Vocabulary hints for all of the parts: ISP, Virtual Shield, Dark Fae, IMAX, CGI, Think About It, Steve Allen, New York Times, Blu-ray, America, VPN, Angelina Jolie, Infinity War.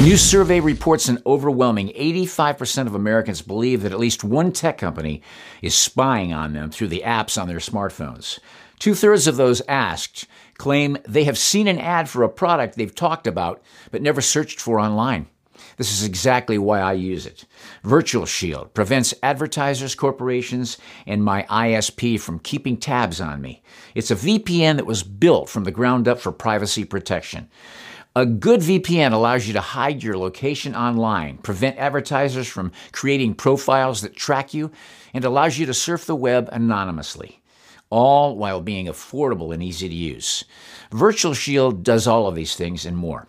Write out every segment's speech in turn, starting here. A new survey reports an overwhelming 85% of Americans believe that at least one tech company is spying on them through the apps on their smartphones. Two-thirds of those asked claim they have seen an ad for a product they've talked about but never searched for online. This is exactly why I use it. Virtual Shield prevents advertisers, corporations, and my ISP from keeping tabs on me. It's a VPN that was built from the ground up for privacy protection. A good VPN allows you to hide your location online, prevent advertisers from creating profiles that track you, and allows you to surf the web anonymously, all while being affordable and easy to use. Virtual Shield does all of these things and more.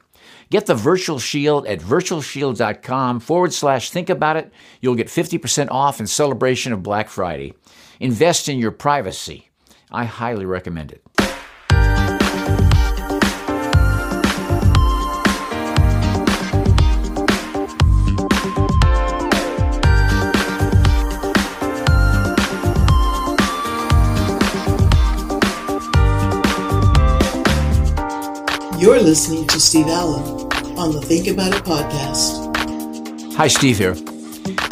Get the Virtual Shield at virtualshield.com/thinkaboutit. You'll get 50% off in celebration of Black Friday. Invest in your privacy. I highly recommend it. You're listening to Steve Allen on the Think About It podcast. Hi, Steve here.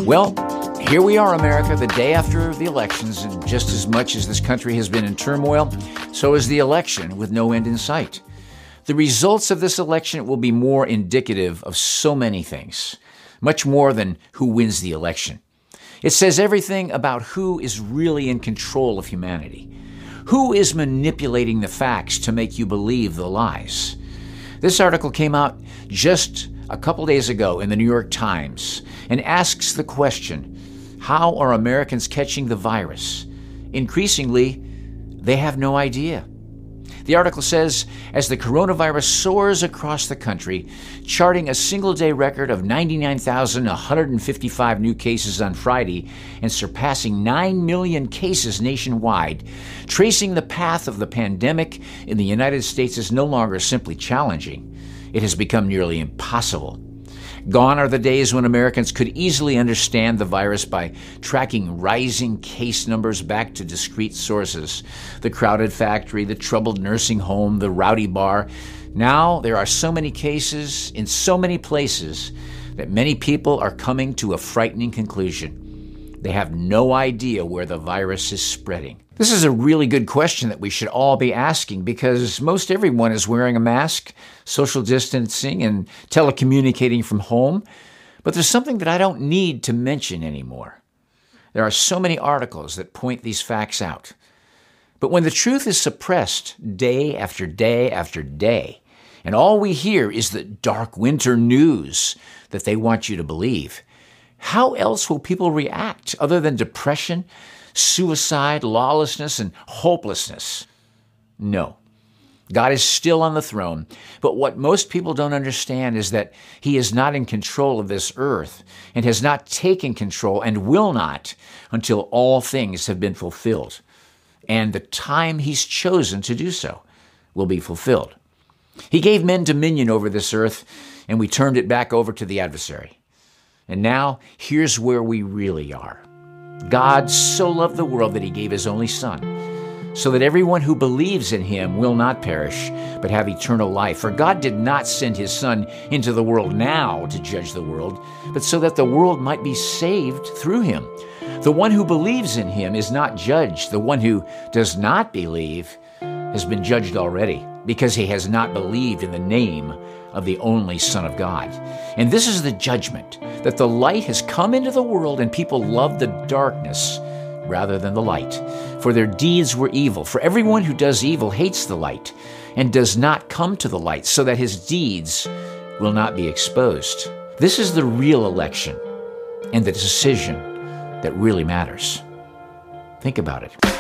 Well, here we are, America, the day after the elections, and just as much as this country has been in turmoil, so is the election with no end in sight. The results of this election will be more indicative of so many things, much more than who wins the election. It says everything about who is really in control of humanity. Who is manipulating the facts to make you believe the lies? This article came out just a couple days ago in the New York Times and asks the question, how are Americans catching the virus? Increasingly, they have no idea. The article says, as the coronavirus soars across the country, charting a single-day record of 99,155 new cases on Friday and surpassing 9 million cases nationwide, tracing the path of the pandemic in the United States is no longer simply challenging. It has become nearly impossible. Gone are the days when Americans could easily understand the virus by tracking rising case numbers back to discrete sources. The crowded factory, the troubled nursing home, the rowdy bar. Now there are so many cases in so many places that many people are coming to a frightening conclusion. They have no idea where the virus is spreading. This is a really good question that we should all be asking because most everyone is wearing a mask, social distancing, and telecommunicating from home. But there's something that I don't need to mention anymore. There are so many articles that point these facts out. But when the truth is suppressed day after day after day, and all we hear is the dark winter news that they want you to believe, how else will people react other than depression, suicide, lawlessness, and hopelessness? No. God is still on the throne, but what most people don't understand is that He is not in control of this earth and has not taken control and will not until all things have been fulfilled. And the time He's chosen to do so will be fulfilled. He gave men dominion over this earth, and we turned it back over to the adversary. And now, here's where we really are. God so loved the world that He gave His only Son, so that everyone who believes in Him will not perish, but have eternal life. For God did not send His Son into the world now to judge the world, but so that the world might be saved through Him. The one who believes in Him is not judged. The one who does not believe has been judged already, because he has not believed in the name of the only Son of God. And this is the judgment, that the light has come into the world and people love the darkness rather than the light, for their deeds were evil. For everyone who does evil hates the light and does not come to the light, so that his deeds will not be exposed. This is the real election and the decision that really matters. Think about it.